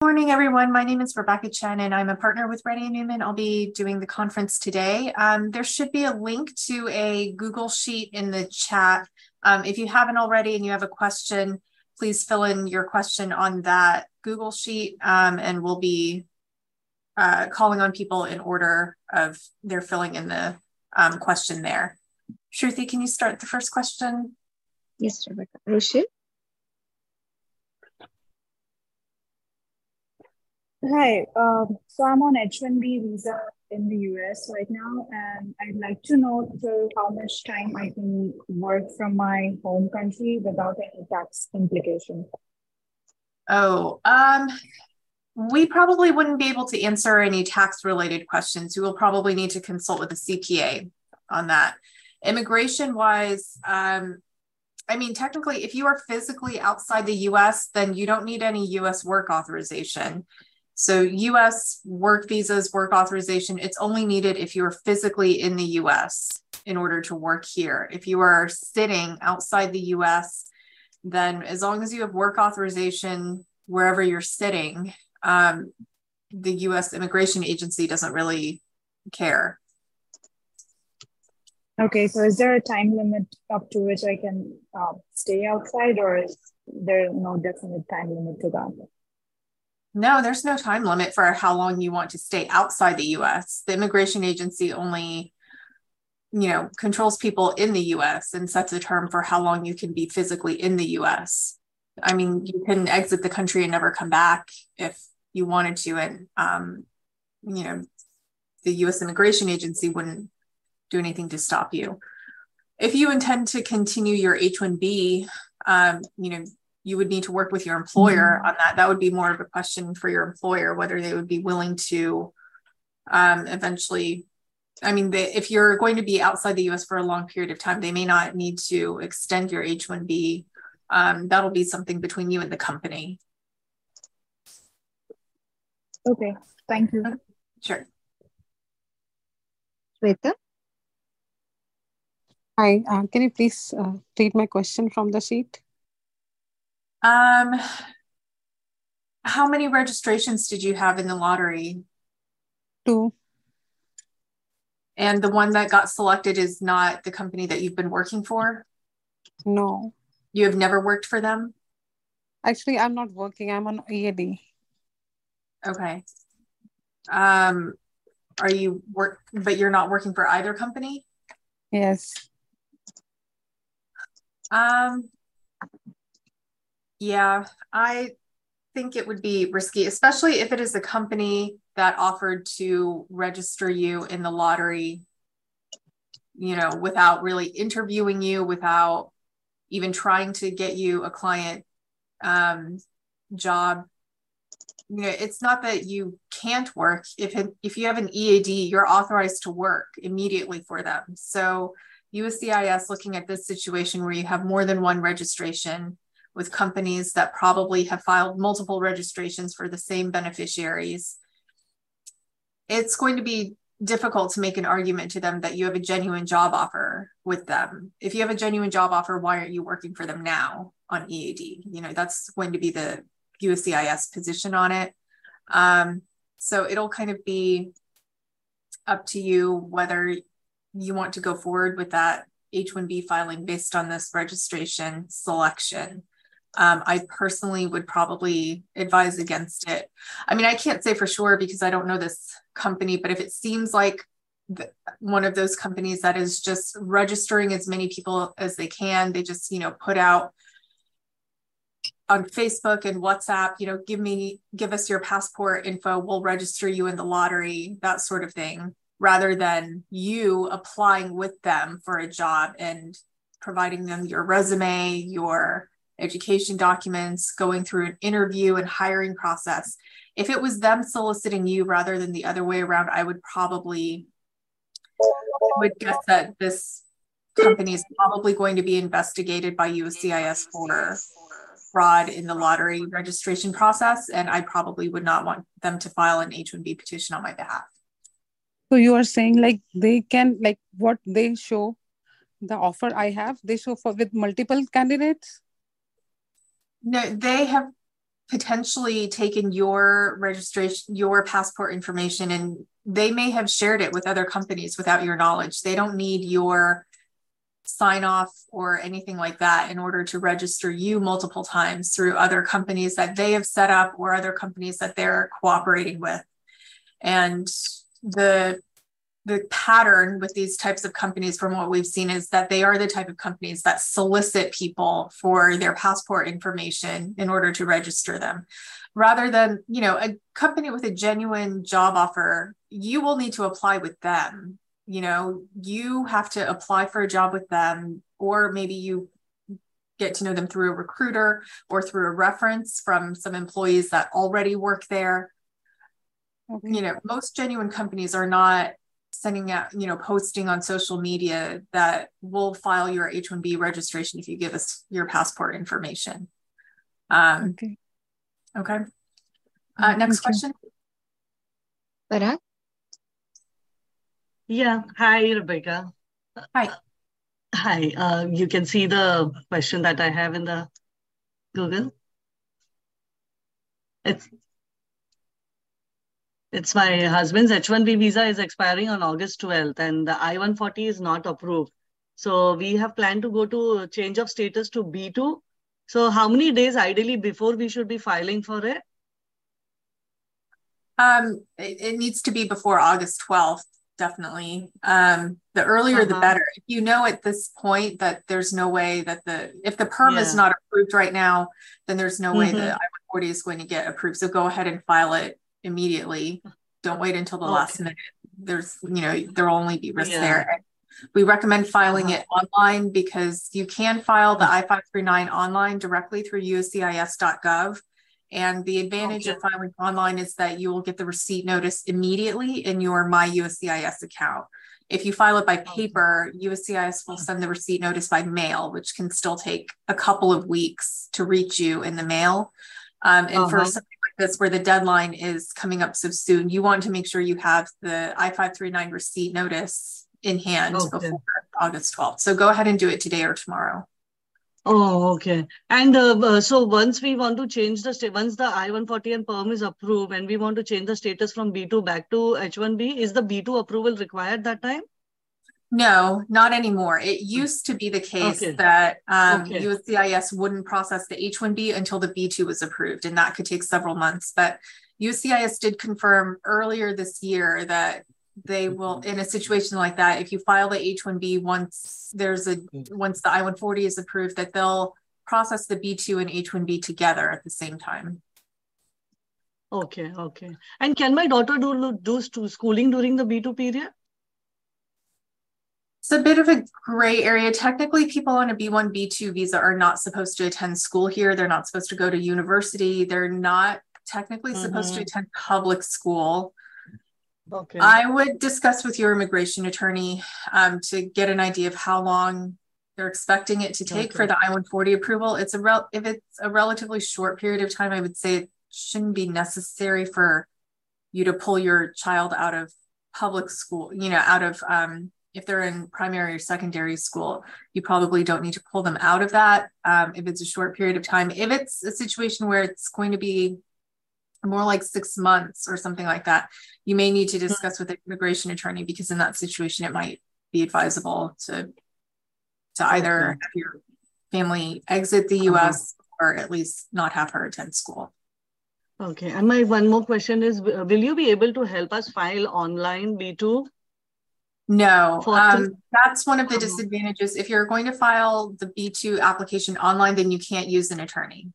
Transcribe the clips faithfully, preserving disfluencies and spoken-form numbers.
Good morning, everyone. My name is Rebecca Chen, and I'm a partner with Reddy and Neumann. I'll be doing the conference today. Um, there should be a link to a Google Sheet in the chat. Um, if you haven't already and you have a question, please fill in your question on that Google Sheet, um, and we'll be uh, calling on people in order of their filling in the um, question there. Shruti, can you start the first question? Yes, Rebecca. Rushi? Hi, um, so I'm on H one B visa in the U S right now, and I'd like to know till how much time I can work from my home country without any tax implication. Oh, um, we probably wouldn't be able to answer any tax-related questions. You will probably need to consult with a C P A on that. Immigration-wise, um, I mean, technically, if you are physically outside the U S, then you don't need any U S work authorization. So U S work visas, work authorization, it's only needed if you are physically in the U S in order to work here. If you are sitting outside the U S, then as long as you have work authorization wherever you're sitting, um, the U S immigration agency doesn't really care. Okay, so is there a time limit up to which I can uh, stay outside, or is there no definite time limit to that? No, there's no time limit for how long you want to stay outside the U S. The immigration agency only, you know, controls people in the U S and sets a term for how long you can be physically in the U S. I mean, you can exit the country and never come back if you wanted to. And, um, you know, the U S immigration agency wouldn't do anything to stop you. If you intend to continue your H one B, um, you know, you would need to work with your employer mm-hmm. on that. That would be more of a question for your employer, whether they would be willing to um, eventually, I mean, they, if you're going to be outside the U S for a long period of time, they may not need to extend your H one B. Um, that'll be something between you and the company. Okay, thank you. Sure. Shweta? Hi, uh, can you please uh, read my question from the sheet? Um, how many registrations did you have in the lottery? Two. And the one that got selected is not the company that you've been working for? No. You have never worked for them? Actually, I'm not working. I'm on E A D. Okay. Um, are you work, but you're not working for either company? Yes. Um. Yeah, I think it would be risky, especially if it is a company that offered to register you in the lottery, you know, without really interviewing you, without even trying to get you a client um, job. You know, it's not that you can't work. If, if you have an E A D, you're authorized to work immediately for them. So U S C I S, looking at this situation where you have more than one registration with companies that probably have filed multiple registrations for the same beneficiaries, it's going to be difficult to make an argument to them that you have a genuine job offer with them. If you have a genuine job offer, why aren't you working for them now on E A D? You know, that's going to be the U S C I S position on it. Um, so it'll kind of be up to you whether you want to go forward with that H one B filing based on this registration selection. Um, I personally would probably advise against it. I mean, I can't say for sure because I don't know this company, but if it seems like one of those companies that is just registering as many people as they can. They just, you know, put out on Facebook and WhatsApp, you know, give me, give us your passport info. We'll register you in the lottery, that sort of thing, rather than you applying with them for a job and providing them your resume, your education documents, going through an interview and hiring process. If it was them soliciting you rather than the other way around, I would probably I would guess that this company is probably going to be investigated by U S C I S for fraud in the lottery registration process, and I probably would not want them to file an H one B petition on my behalf. So you are saying like they can, like what they show, the offer I have, they show for with multiple candidates? No, they have potentially taken your registration, your passport information, and they may have shared it with other companies without your knowledge. They don't need your sign off or anything like that in order to register you multiple times through other companies that they have set up or other companies that they're cooperating with. And the the pattern with these types of companies from what we've seen is that they are the type of companies that solicit people for their passport information in order to register them. Rather than, you know, a company with a genuine job offer, you will need to apply with them. You know, you have to apply for a job with them, or maybe you get to know them through a recruiter or through a reference from some employees that already work there. Okay. You know, most genuine companies are not sending out, you know, posting on social media that we'll file your H one B registration if you give us your passport information. Um, okay. Okay. Uh, next question. Farah? Yeah. Hi, Rebecca. Hi. Uh, hi. Uh, you can see the question that I have in the Google. It's It's my husband's H one B visa is expiring on August twelfth, and the I one forty is not approved. So we have planned to go to change of status to B two. So how many days ideally before we should be filing for it? Um, it, it needs to be before August twelfth, definitely. Um, the earlier, uh-huh. the better. If you know at this point that there's no way that the, if the PERM yeah. is not approved right now, then there's no mm-hmm. way the I one forty is going to get approved. So go ahead and file it immediately. Don't wait until the okay. last minute. There's, you know, there'll only be risks yeah. there. And we recommend filing uh-huh. it online, because you can file the I five thirty-nine online directly through U S C I S dot gov. And the advantage okay. of filing online is that you will get the receipt notice immediately in your My U S C I S account. If you file it by paper, U S C I S will send the receipt notice by mail, which can still take a couple of weeks to reach you in the mail. Um, and uh-huh. for something like this, where the deadline is coming up so soon, you want to make sure you have the I five thirty-nine receipt notice in hand okay. before August twelfth. So go ahead and do it today or tomorrow. Oh, okay. And uh, so once we want to change the state, once the I one forty and PERM is approved and we want to change the status from B two back to H one B, is the B two approval required that time? No, not anymore. It used to be the case okay. that um, okay. U S C I S wouldn't process the H one B until the B two was approved, and that could take several months. But U S C I S did confirm earlier this year that they will, in a situation like that, if you file the H one B once there's a once the I one forty is approved, that they'll process the B two and H one B together at the same time. Okay, okay. And can my daughter do do schooling during the B two period? It's a bit of a gray area. Technically, people on a B one, B two visa are not supposed to attend school here. They're not supposed to go to university. They're not technically mm-hmm. supposed to attend public school. Okay. I would discuss with your immigration attorney um, to get an idea of how long they're expecting it to take okay. for the I one forty approval. It's a rel- if it's a relatively short period of time, I would say it shouldn't be necessary for you to pull your child out of public school, you know, out of... Um, if they're in primary or secondary school, you probably don't need to pull them out of that um, if it's a short period of time. If it's a situation where it's going to be more like six months or something like that, you may need to discuss with an immigration attorney, because in that situation, it might be advisable to, to either have your family exit the U S or at least not have her attend school. Okay. And my one more question is, will you be able to help us file online B two? No, um, that's one of the disadvantages. If you're going to file the B two application online, then you can't use an attorney.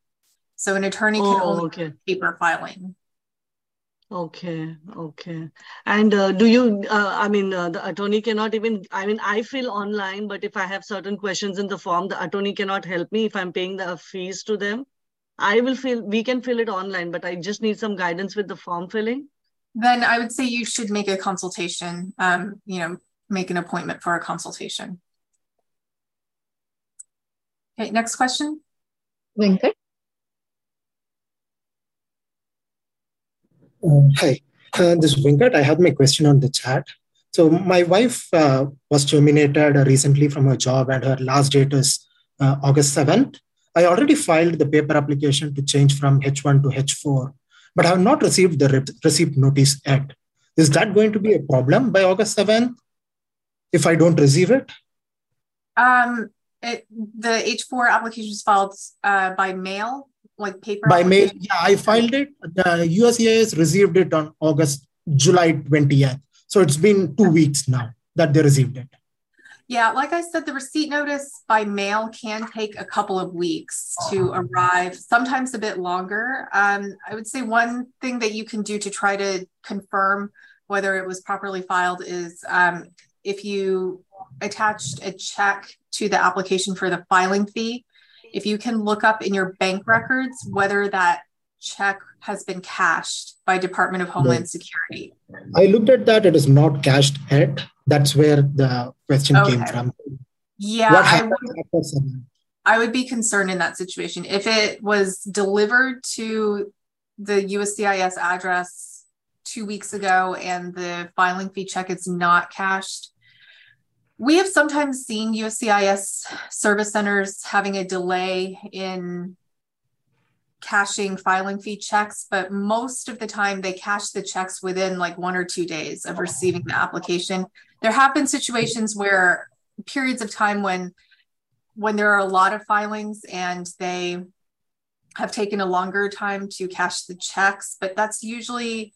So an attorney can oh, only okay. do paper filing. Okay, okay. And uh, do you, uh, I mean, uh, the attorney cannot even, I mean, I fill online, but if I have certain questions in the form, the attorney cannot help me if I'm paying the fees to them. I will fill, we can fill it online, but I just need some guidance with the form filling. Then I would say you should make a consultation, um, you know, make an appointment for a consultation. Okay, next question. Venkat. Uh, hi, uh, this is Venkat. I have my question on the chat. So my wife uh, was terminated recently from her job and her last date is uh, August seventh. I already filed the paper application to change from H one to H four. But I have not received the receipt notice yet. Is that going to be a problem by August seventh if I don't receive it? Um, it the H four application is filed uh, by mail, like paper? By mail, yeah, I filed it. The U S C I S received it on August, July twentieth. So it's been two weeks now that they received it. Yeah, like I said, the receipt notice by mail can take a couple of weeks to arrive, sometimes a bit longer. Um, I would say one thing that you can do to try to confirm whether it was properly filed is um, if you attached a check to the application for the filing fee, if you can look up in your bank records whether that check has been cashed by Department of Homeland yes. Security. I looked at that. It is not cashed yet. That's where the question okay. came from. Yeah. What happened I, would, after I would be concerned in that situation. If it was delivered to the U S C I S address two weeks ago and the filing fee check is not cashed, we have sometimes seen U S C I S service centers having a delay in cashing filing fee checks, but most of the time they cash the checks within like one or two days of receiving the application. There have been situations where periods of time when when there are a lot of filings and they have taken a longer time to cash the checks, but that's usually,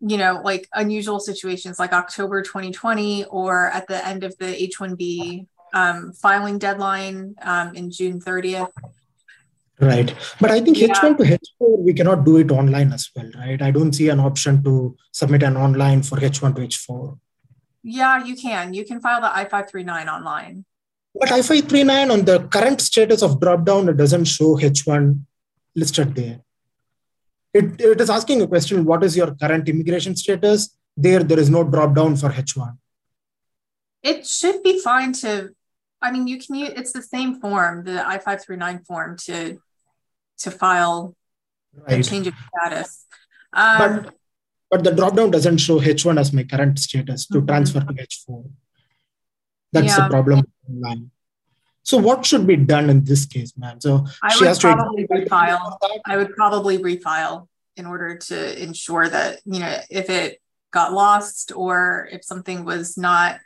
you know, like unusual situations like October twenty twenty or at the end of the H one B um, filing deadline um, in June thirtieth. Right. But I think yeah. H one to H four, we cannot do it online as well, right? I don't see an option to submit an online for H one to H four. Yeah, you can. You can file the I five thirty-nine online. But I five thirty-nine on the current status of dropdown, it doesn't show H one listed there. It, it is asking a question, what is your current immigration status? There, there is no dropdown for H one. It should be fine to, I mean, you can use, it's the same form, the I five thirty-nine form to to file right. a change of status. Um, but, but the dropdown doesn't show H one as my current status to mm-hmm. transfer to H four. That's yeah. the problem. So what should be done in this case, ma'am? So I she would has probably to refile. I would probably refile in order to ensure that, you know, if it got lost or if something was not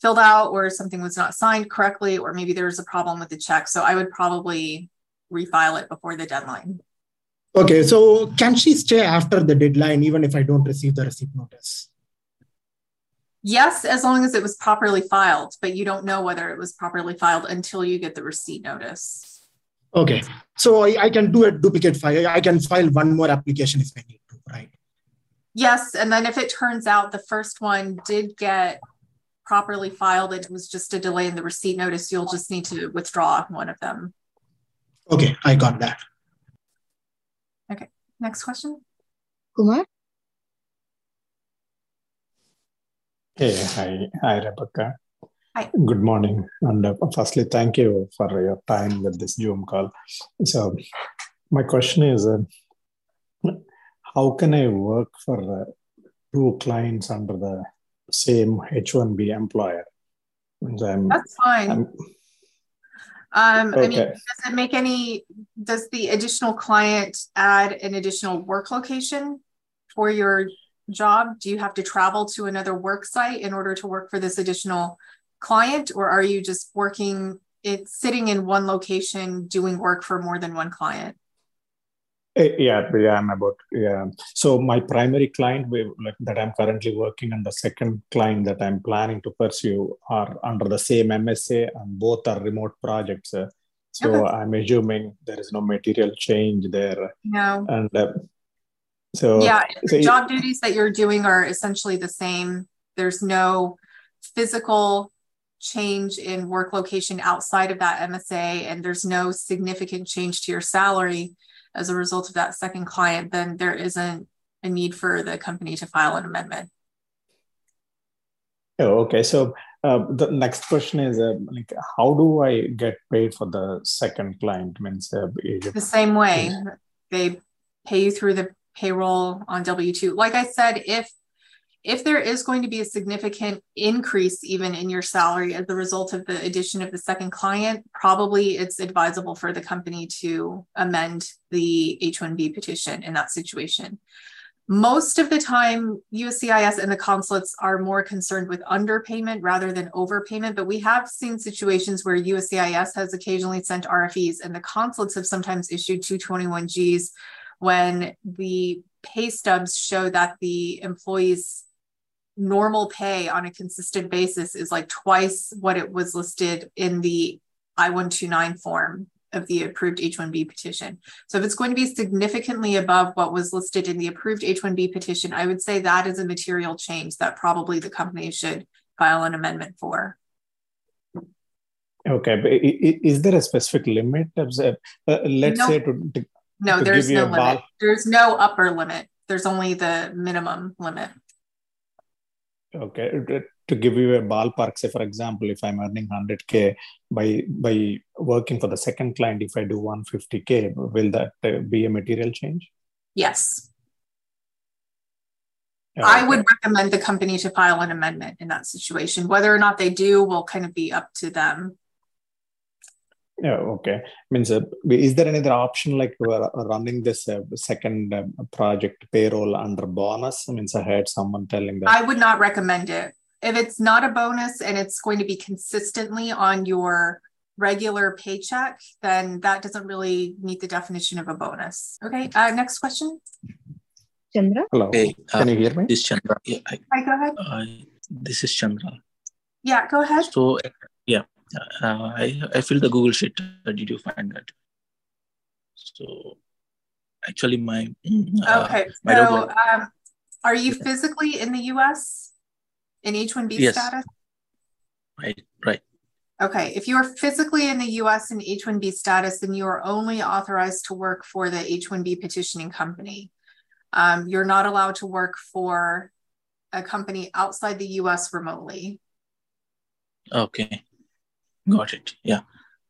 filled out or something was not signed correctly, or maybe there was a problem with the check. So I would probably refile it before the deadline. Okay, so can she stay after the deadline even if I don't receive the receipt notice? Yes, as long as it was properly filed, but you don't know whether it was properly filed until you get the receipt notice. Okay, so I, I can do a duplicate file. I can file one more application if I need to, right? Yes, and then if it turns out the first one did get properly filed, it was just a delay in the receipt notice, you'll just need to withdraw one of them. Okay, I got that. Okay, next question. Kumar? Hey, hi, hi, Rebecca. Hi. Good morning. And uh, firstly, thank you for your time with this Zoom call. So my question is, uh, how can I work for uh, two clients under the same H one B employer? Um, That's fine. Um, um, okay. I mean, does it make any, does the additional client add an additional work location for your job? Do you have to travel to another work site in order to work for this additional client? Or are you just working, it's sitting in one location doing work for more than one client? Yeah, yeah, I'm about, yeah. So my primary client we, like, that I'm currently working and the second client that I'm planning to pursue are under the same M S A, and both are remote projects. Uh, so okay. I'm assuming there is no material change there. No. And uh, so- Yeah, so the job it, duties that you're doing are essentially the same. There's no physical change in work location outside of that M S A, and there's no significant change to your salary as a result of that second client, then there isn't a need for the company to file an amendment. Oh, okay. So uh, the next question is, uh, like, how do I get paid for the second client? Means uh, the same way. They pay you through the payroll on W two. Like I said, if if there is going to be a significant increase even in your salary as a result of the addition of the second client, probably it's advisable for the company to amend the H one B petition in that situation. Most of the time, U S C I S and the consulates are more concerned with underpayment rather than overpayment, but we have seen situations where U S C I S has occasionally sent R F Es and the consulates have sometimes issued two twenty-one Gs when the pay stubs show that the employee's normal pay on a consistent basis is like twice what it was listed in the I one twenty-nine form of the approved H one B petition. So if it's going to be significantly above what was listed in the approved H one B petition, I would say that is a material change that probably the company should file an amendment for. Okay, but is there a specific limit? Uh, let's no. say to, to No, there's no limit. There's no upper limit. There's only the minimum limit. Okay. To give you a ballpark, say, for example, if I'm earning one hundred K by by working for the second client, if I do one hundred fifty K, will that uh, be a material change? Yes. Okay. I would recommend the company to file an amendment in that situation. Whether or not they do will kind of be up to them. Yeah, okay. Means, uh, is there another option like uh, running this uh, second uh, project payroll under bonus? I mean, I had someone telling that. I would not recommend it. If it's not a bonus and it's going to be consistently on your regular paycheck, then that doesn't really meet the definition of a bonus. Okay, uh, next question. Chandra? Hello. Hey, Can uh, you hear me? This is Chandra. Yeah, I, Hi, go ahead. Uh, this is Chandra. Yeah, go ahead. So, yeah. Uh, I, I filled the Google sheet. Did you find that? So actually my... Uh, okay, my so robot... um, are you physically in the U S in H one B yes. status? Right, right. Okay, if you are physically in the U S in H one B status, then you are only authorized to work for the H one B petitioning company. Um, you're not allowed to work for a company outside the U S remotely. Okay. Got it. Yeah,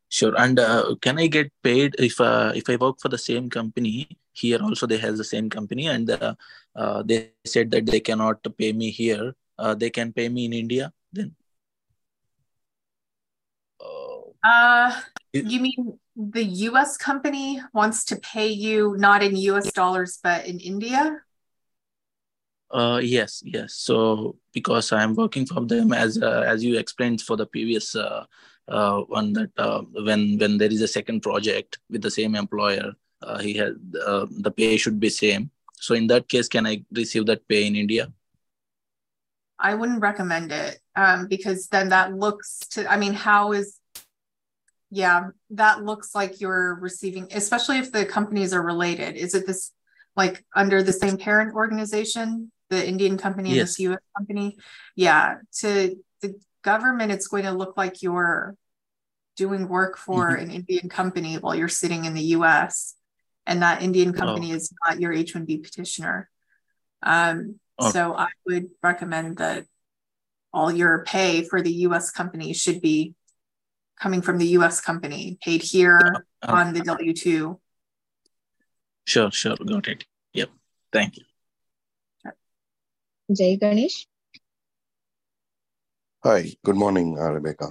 sure. And uh, can I get paid if uh, if I work for the same company here? Also, they have the same company, and uh, uh, they said that they cannot pay me here. Uh, they can pay me in India. Then, uh, you mean the U S company wants to pay you not in U S dollars but in India? Uh, yes, yes. So because I am working for them as uh, as you explained for the previous. Uh, Uh, one that uh, when when there is a second project with the same employer, uh, he has uh, the pay should be same. So in that case, can I receive that pay in India? I wouldn't recommend it um, because then that looks to. I mean, how is? Yeah, that looks like you're receiving, especially if the companies are related. Is it this like under the same parent organization, the Indian company yes. and this U S company? Yeah, to the government, it's going to look like you're doing work for mm-hmm. an Indian company while you're sitting in the U S and that Indian company oh. is not your H one B petitioner. Um, oh. So I would recommend that all your pay for the U S company should be coming from the U S company, paid here oh. on the W two. Sure, sure. Got it. Yep. Thank you. Sure. Jay Ganesh. Hi, good morning, uh, Rebecca.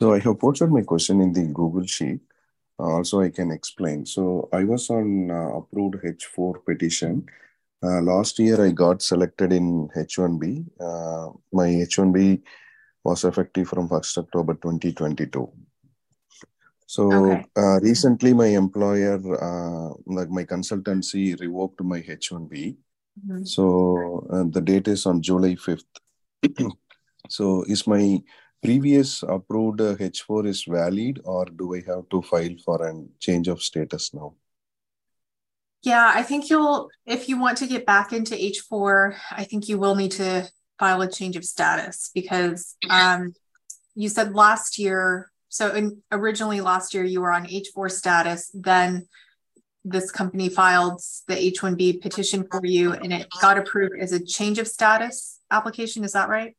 So I have posted my question in the Google sheet. Uh, also, I can explain. So I was on uh, approved H four petition. Uh, last year, I got selected in H one B. Uh, my H one B was effective from first October twenty twenty-two. So okay. uh, recently my employer, uh, like my consultancy, revoked my H one B. Mm-hmm. So uh, the date is on July fifth. So is my previous approved uh, H four is valid, or do I have to file for a change of status now? Yeah, I think you'll, if you want to get back into H four, I think you will need to file a change of status, because um, you said last year, so in, originally last year you were on H four status, then this company filed the H one B petition for you and it got approved as a change of status application, is that right?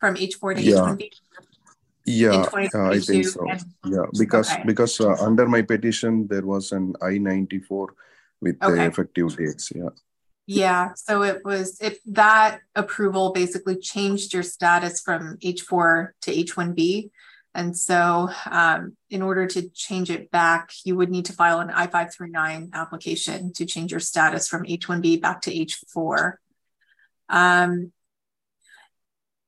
From H four to yeah. H one B? Yeah, uh, I think so. And, yeah, because, okay. because uh, under my petition there was an I ninety-four with okay. the effective dates, yeah. Yeah, so it was, if that approval basically changed your status from H four to H one B. And so um, in order to change it back, you would need to file an I five thirty-nine application to change your status from H one B back to H four. Um,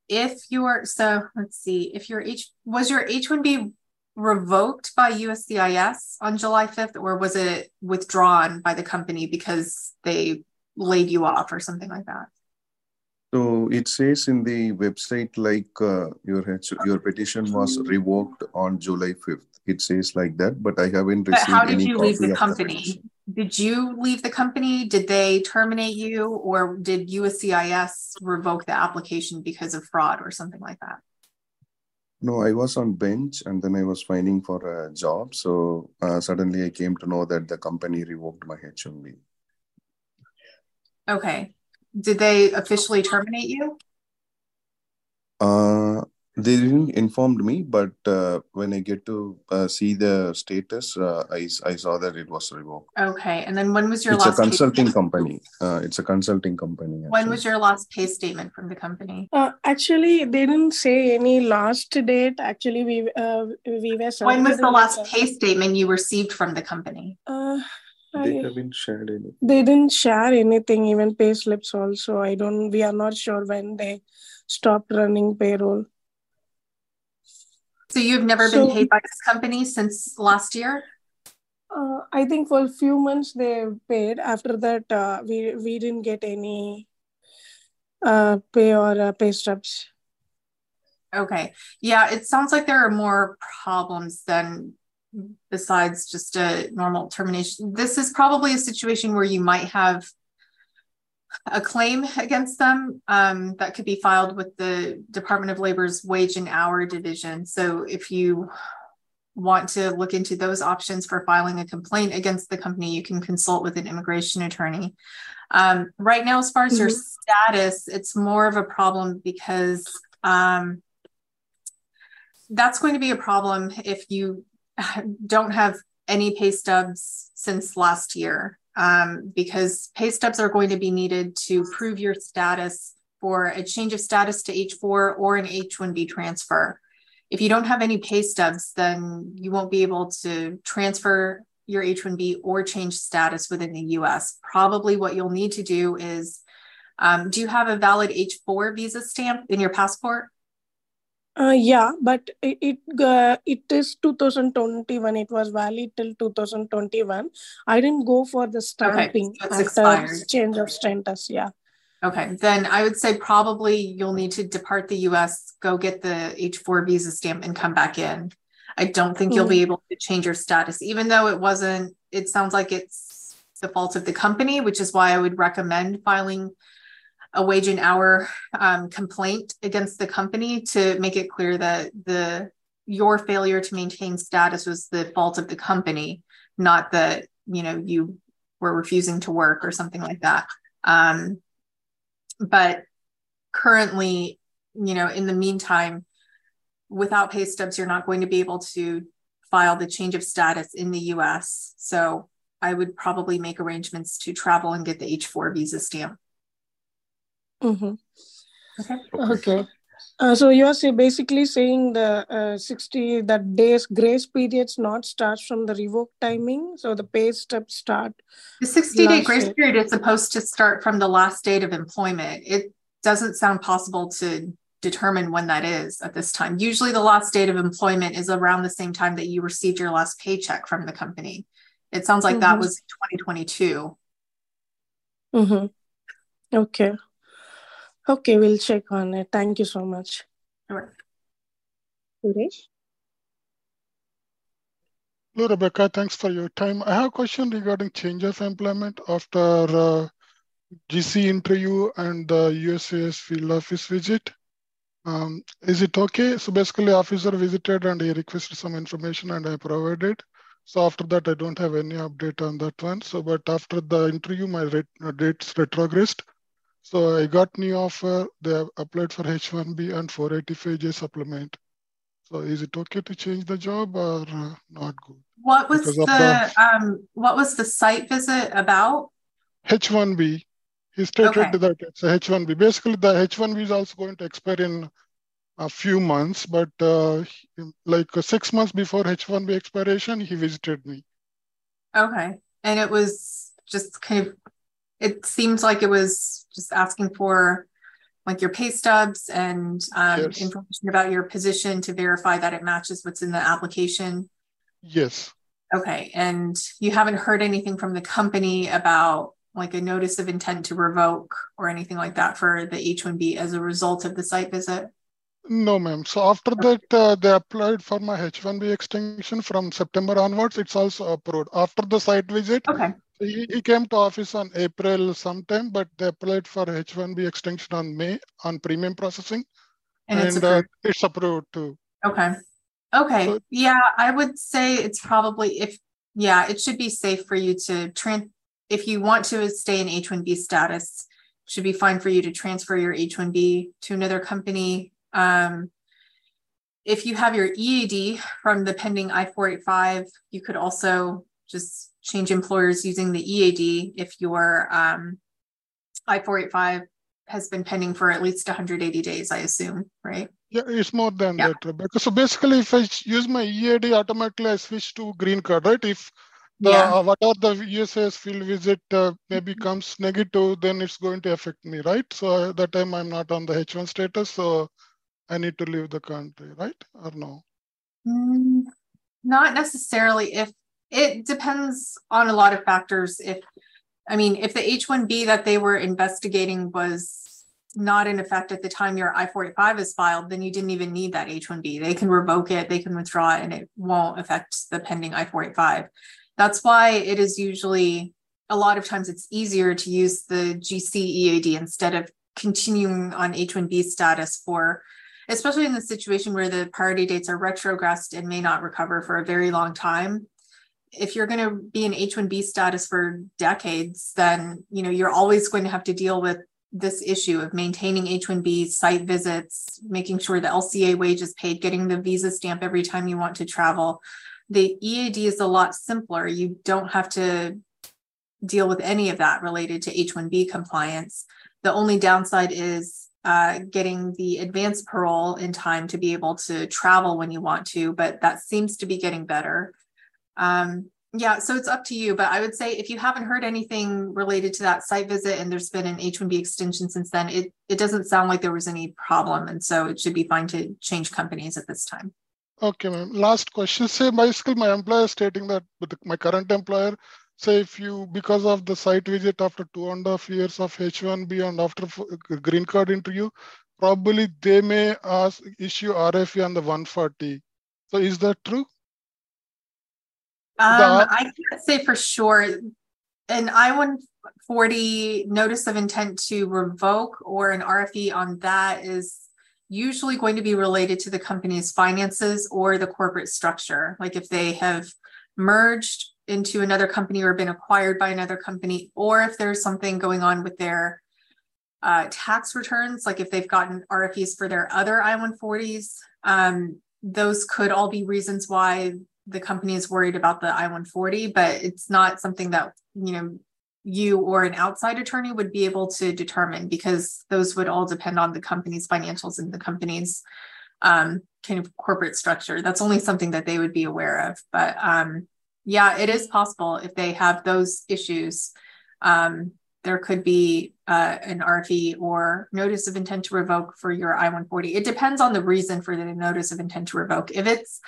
if you're, so let's see, if your H, was your H one B revoked by U S C I S on July fifth, or was it withdrawn by the company because they laid you off or something like that? So it says in the website, like uh, your your petition was revoked on July fifth. It says like that, but I haven't received. But how did any you leave the company? The did you leave the company? Did they terminate you, or did U S C I S revoke the application because of fraud or something like that? No, I was on bench and then I was finding for a job. So uh, suddenly I came to know that the company revoked my H one B. Okay. Did they officially terminate you? Uh, they didn't inform me, but uh, when I get to uh, see the status, uh, I, I saw that it was revoked. Okay. And then when was your it's last... It's a consulting pay company. Uh, it's a consulting company. Actually. When was your last pay statement from the company? Uh, actually, they didn't say any last date. Actually, we, uh, we were... When was the last pay statement you received from the company? Uh... They haven't shared anything. They didn't share anything, even pay slips also. I don't, we are not sure when they stopped running payroll. So you've never so, been paid by this company since last year? Uh, I think for a few months they paid. After that, uh, we, we didn't get any uh, pay or uh, pay stubs. Okay. Yeah, it sounds like there are more problems than besides just a normal termination. This is probably a situation where you might have a claim against them um, that could be filed with the Department of Labor's Wage and Hour Division. So if you want to look into those options for filing a complaint against the company, you can consult with an immigration attorney. Um, right now, as far as mm-hmm. your status, it's more of a problem because um, that's going to be a problem if you don't have any pay stubs since last year, um, because pay stubs are going to be needed to prove your status for a change of status to H four or an H one B transfer. If you don't have any pay stubs, then you won't be able to transfer your H one B or change status within the U S. Probably what you'll need to do is, um, do you have a valid H four visa stamp in your passport? Uh, yeah, but it it, uh, it is two thousand twenty-one. It was valid till two thousand twenty-one. I didn't go for the stamping okay, so it's after expired. Change of status. Yeah. Okay, then I would say probably you'll need to depart the U S, go get the H four visa stamp, and come back in. I don't think mm-hmm. you'll be able to change your status, even though it wasn't. It sounds like it's the fault of the company, which is why I would recommend filing a wage and hour um, complaint against the company to make it clear that the your failure to maintain status was the fault of the company, not that you know you were refusing to work or something like that. Um, but currently, you know, in the meantime, without pay stubs, you're not going to be able to file the change of status in the U S. So I would probably make arrangements to travel and get the H four visa stamp. Mm-hmm. Okay. Okay. Uh, so you are say basically saying the uh, sixty that days grace periods not start from the revoke timing, so the pay stub start. The sixty-day grace period is supposed to start from the last date of employment. It doesn't sound possible to determine when that is at this time. Usually the last date of employment is around the same time that you received your last paycheck from the company. It sounds like mm-hmm. that was twenty twenty-two. Mm-hmm. Okay. Okay, we'll check on it. Thank you so much. All right. Suresh? Hello, Rebecca. Thanks for your time. I have a question regarding change of employment after uh, G C interview and the U S C I S field office visit. Um, is it okay? So basically, officer visited and he requested some information and I provided. So after that, I don't have any update on that one. So, but after the interview, my ret- dates retrogressed. So I got new offer. They have applied for H one B and four eighty-five J supplement. So is it okay to change the job or not good? What was because the, the um, what was the site visit about? H one B. He stated okay. that it's a H one B. Basically, the H one B is also going to expire in a few months, but uh, like six months before H one B expiration, he visited me. Okay. And it was just kind of, it seems like it was just asking for like your pay stubs and um, yes. information about your position to verify that it matches what's in the application. Yes. Okay. And you haven't heard anything from the company about like a notice of intent to revoke or anything like that for the H one B as a result of the site visit? No, ma'am. So after okay. that, uh, they applied for my H one B extension from September onwards. It's also approved. After the site visit, okay. he, he came to office on April sometime, but they applied for H one B extension on May on premium processing. And, and it's approved, uh, it's approved too. Okay. Okay. So, yeah, I would say it's probably if, yeah, it should be safe for you to trans. If you want to stay in H one B status, it should be fine for you to transfer your H one B to another company. Um, if you have your E A D from the pending I four eighty-five, you could also just change employers using the E A D if your um, I four eighty-five has been pending for at least one hundred eighty days, I assume, right? Yeah, it's more than yeah. that, Rebecca. So basically, if I use my E A D, automatically I switch to green card, right? If the, yeah. uh, whatever the U S C I S field visit uh, maybe mm-hmm. comes negative, then it's going to affect me, right? So at that time, I'm not on the H one status, so I need to leave the country, right? Or no? Mm, not necessarily. If it depends on a lot of factors. If, I mean, if the H one B that they were investigating was not in effect at the time your I four eighty-five is filed, then you didn't even need that H one B. They can revoke it, they can withdraw it, and it won't affect the pending I four eighty-five. That's why it is usually, a lot of times it's easier to use the G C E A D instead of continuing on H one B status for, especially in the situation where the priority dates are retrogressed and may not recover for a very long time. If you're going to be in H one B status for decades, then you know, you're always going to have to deal with this issue of maintaining H one B, site visits, making sure the L C A wage is paid, getting the visa stamp every time you want to travel. The E A D is a lot simpler. You don't have to deal with any of that related to H one B compliance. The only downside is uh, getting the advance parole in time to be able to travel when you want to, but that seems to be getting better. Um, yeah, so it's up to you, but I would say if you haven't heard anything related to that site visit and there's been an H one B extension since then, it, it doesn't sound like there was any problem. And so it should be fine to change companies at this time. Okay, ma'am. Last question. Say, basically, my employer is stating that with my current employer, say, if you, because of the site visit after two and a half years of H one B and after green card interview, probably they may ask, issue R F E on the one forty. So, is that true? Um, the, I can't say for sure. An I one forty notice of intent to revoke or an R F E on that is usually going to be related to the company's finances or the corporate structure. Like if they have merged into another company or been acquired by another company, or if there's something going on with their uh, tax returns, like if they've gotten R F Es for their other I one forties, um, those could all be reasons why the company is worried about the I one forty, but it's not something that, you know, you or an outside attorney would be able to determine, because those would all depend on the company's financials and the company's um, kind of corporate structure. That's only something that they would be aware of. But um, yeah, it is possible if they have those issues um, there could be uh, an R F E or notice of intent to revoke for your I one forty. It depends on the reason for the notice of intent to revoke. If it's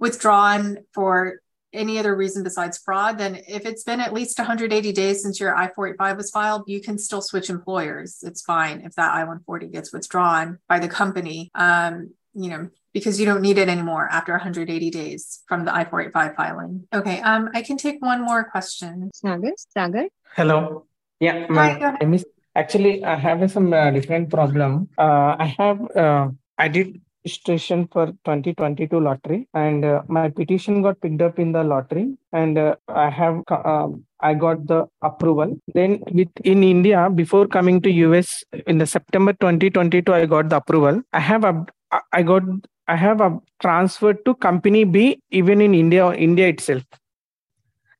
withdrawn for any other reason besides fraud, then if it's been at least one hundred eighty days since your I four eighty-five was filed, you can still switch employers. It's fine if that I one forty gets withdrawn by the company, um, you know, because you don't need it anymore after one hundred eighty days from the I four eighty-five filing. Okay, um, I can take one more question. Sagar, Sagar. Hello. Yeah, my, Hi, actually, I have some uh, different problem. Uh, I have, uh, I did registration for twenty twenty-two lottery, and uh, my petition got picked up in the lottery, and uh, I have uh, I got the approval. Then with in India, before coming to U S in the September twenty twenty-two, I got the approval. I have a, I got I have a transferred to company B even in India or India itself,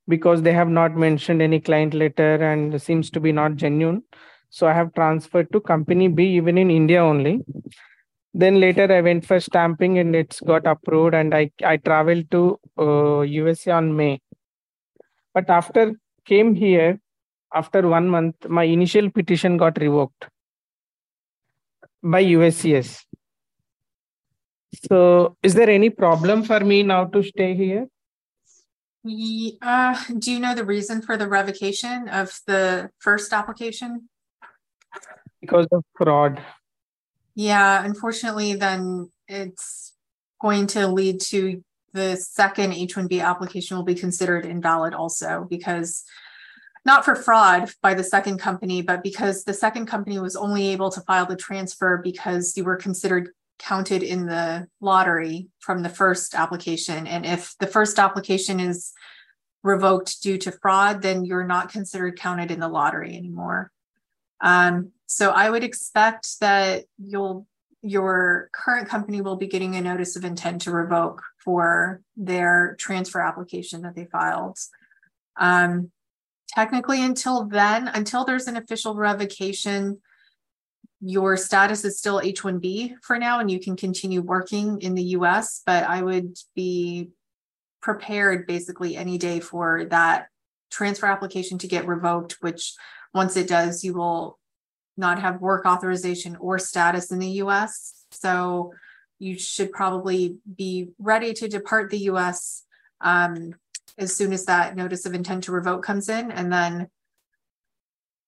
because they have not mentioned any client letter and seems to be not genuine. So I have transferred to company B even in India only. Then later I went for stamping and it's got approved, and I, I traveled to uh, U S A on May. But after came here, after one month, my initial petition got revoked by U S C I S. So is there any problem for me now to stay here? Yeah, uh, do you know the reason for the revocation of the first application? Because of fraud. Yeah, unfortunately, then it's going to lead to the second H one B application will be considered invalid also, because not for fraud by the second company, but because the second company was only able to file the transfer because you were considered counted in the lottery from the first application. And if the first application is revoked due to fraud, then you're not considered counted in the lottery anymore. Um, so I would expect that you'll, your current company will be getting a notice of intent to revoke for their transfer application that they filed. Um, technically, until then, until there's an official revocation, your status is still H one B for now, and you can continue working in the U S, but I would be prepared basically any day for that transfer application to get revoked, which once it does, you will not have work authorization or status in the U S. So you should probably be ready to depart the U S um, as soon as that notice of intent to revoke comes in. And then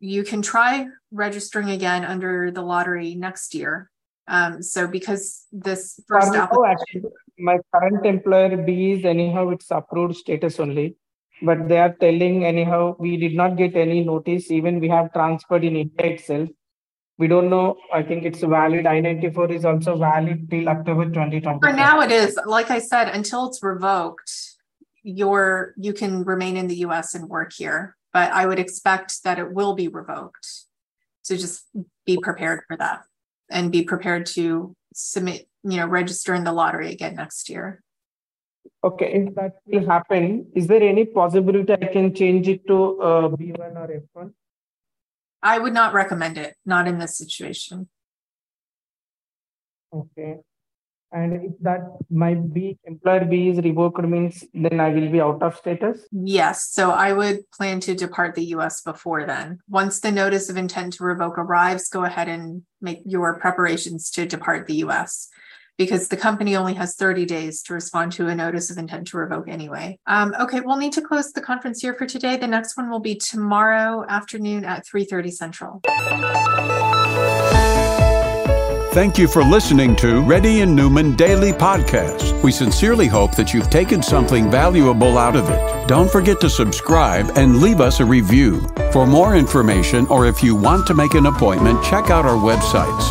you can try registering again under the lottery next year. Um, so because this first um, application- oh, actually, my current employer B is anyhow, it's approved status only. But they are telling anyhow, we did not get any notice. Even we have transferred in India itself. We don't know. I think it's valid. I ninety-four is also valid till October twenty twenty-five. For now it is. Like I said, until it's revoked, your you can remain in the U S and work here. But I would expect that it will be revoked. So just be prepared for that and be prepared to submit, you know, register in the lottery again next year. Okay, if that will happen, is there any possibility I can change it to uh, B one or F one? I would not recommend it, not in this situation. Okay. And if that my B, employer B is revoked, means then I will be out of status? Yes. So I would plan to depart the U S before then. Once the notice of intent to revoke arrives, go ahead and make your preparations to depart the U S, because the company only has thirty days to respond to a notice of intent to revoke anyway. Um, okay, we'll need to close the conference here for today. The next one will be tomorrow afternoon at three thirty Central. Thank you for listening to Reddy and Neumann Daily Podcast. We sincerely hope that you've taken something valuable out of it. Don't forget to subscribe and leave us a review. For more information, or if you want to make an appointment, check out our websites,